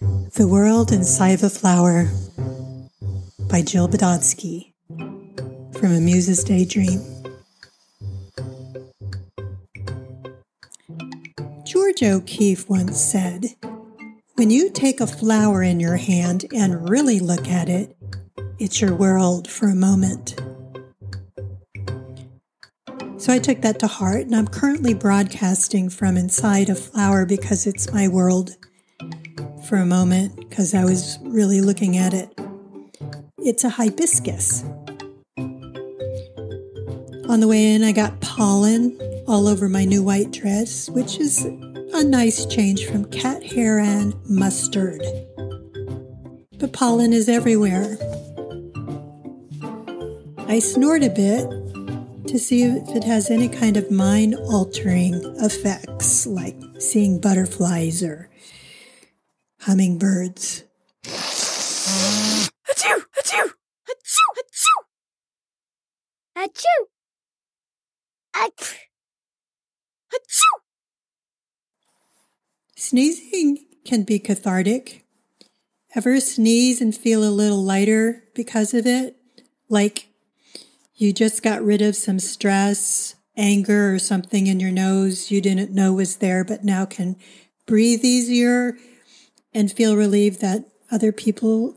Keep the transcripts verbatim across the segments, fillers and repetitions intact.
The World Inside of a Flower by Jill Badonsky from A Muse's Daydream. Georgia O'Keeffe once said, "When you take a flower in your hand and really look at it, it's your world for a moment." So I took that to heart, and I'm currently broadcasting from inside a flower because it's my world for a moment, because I was really looking at it. It's a hibiscus. On the way in, I got pollen all over my new white dress, which is a nice change from cat hair and mustard. But pollen is everywhere. I snort a bit to see if it has any kind of mind-altering effects, like seeing butterflies or hummingbirds. Achoo! Achoo! Achoo! Achoo! Achoo! Achoo! Achoo! Sneezing can be cathartic. Ever sneeze and feel a little lighter because of it? Like you just got rid of some stress, anger, or something in your nose you didn't know was there, but now can breathe easier and feel relieved that other people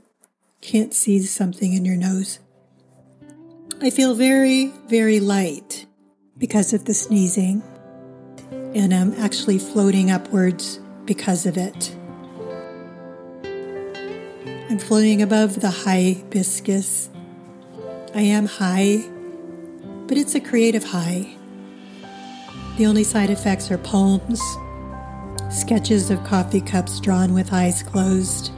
can't see something in your nose. I feel very, very light because of the sneezing, and I'm actually floating upwards because of it. I'm floating above the hibiscus. I am high, but it's a creative high. The only side effects are poems, sketches of coffee cups drawn with eyes closed,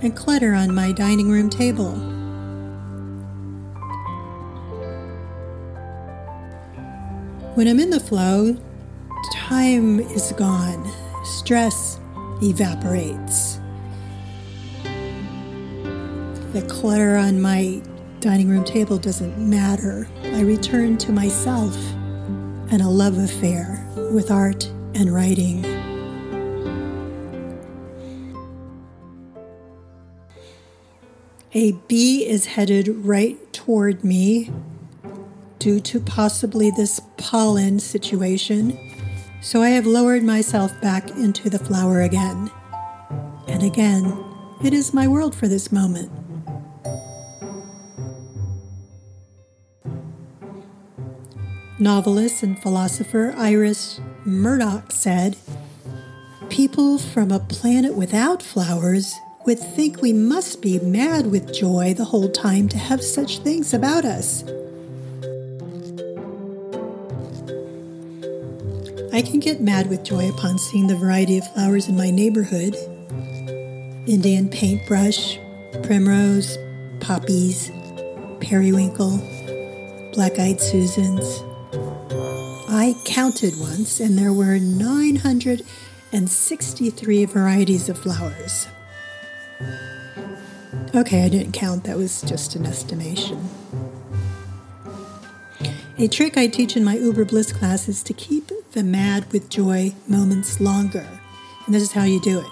and clutter on my dining room table. When I'm in the flow, time is gone. Stress evaporates. The clutter on my dining room table doesn't matter. I return to myself and a love affair with art and writing. A bee is headed right toward me due to possibly this pollen situation. So I have lowered myself back into the flower again. And again, it is my world for this moment. Novelist and philosopher Iris Murdoch said, "People from a planet without flowers would think we must be mad with joy the whole time to have such things about us." I can get mad with joy upon seeing the variety of flowers in my neighborhood. Indian paintbrush, primrose, poppies, periwinkle, black-eyed Susans. I counted once and there were nine hundred sixty-three varieties of flowers. Okay, I didn't count, that was just an estimation. A trick I teach in my Uber Bliss class is to keep the mad with joy moments longer. And this is how you do it.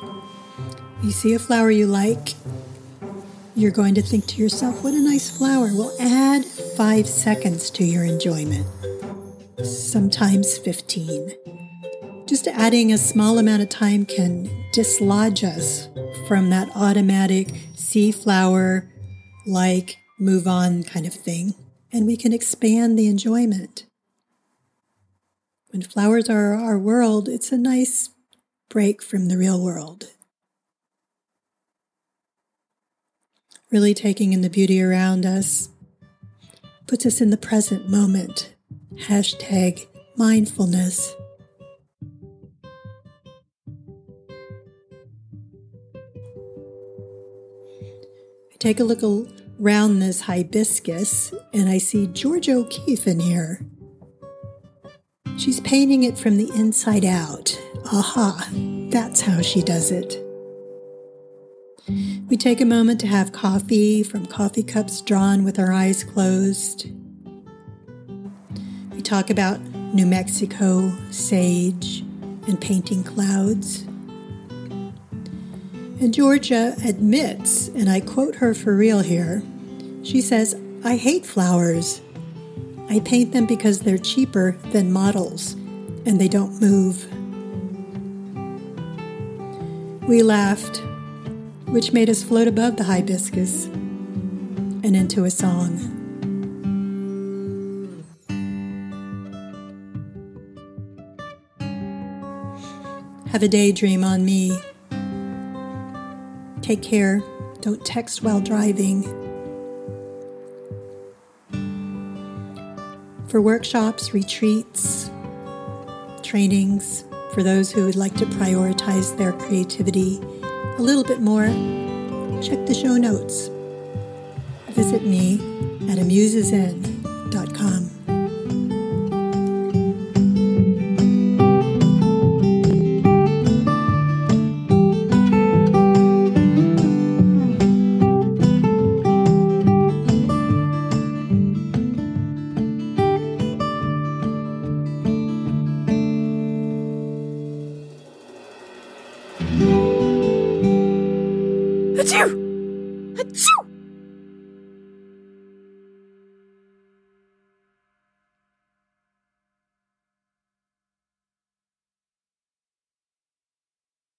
You see a flower you like, you're going to think to yourself, what a nice flower. Well, add five seconds to your enjoyment, sometimes fifteen. Just adding a small amount of time can dislodge us from that automatic see flower, like, move on kind of thing. And we can expand the enjoyment. When flowers are our world, it's a nice break from the real world. Really taking in the beauty around us puts us in the present moment. Hashtag mindfulness. I take a look a around this hibiscus, and I see Georgia O'Keeffe in here. She's painting it from the inside out. Aha, that's how she does it. We take a moment to have coffee from coffee cups drawn with our eyes closed. We talk about New Mexico, sage, and painting clouds. And Georgia admits, and I quote her for real here, she says, "I hate flowers. I paint them because they're cheaper than models and they don't move." We laughed, which made us float above the hibiscus and into a song. Have a daydream on me. Take care. Don't text while driving. For workshops, retreats, trainings, for those who would like to prioritize their creativity a little bit more, check the show notes. Visit me at a muses in dot com. Achoo! Achoo!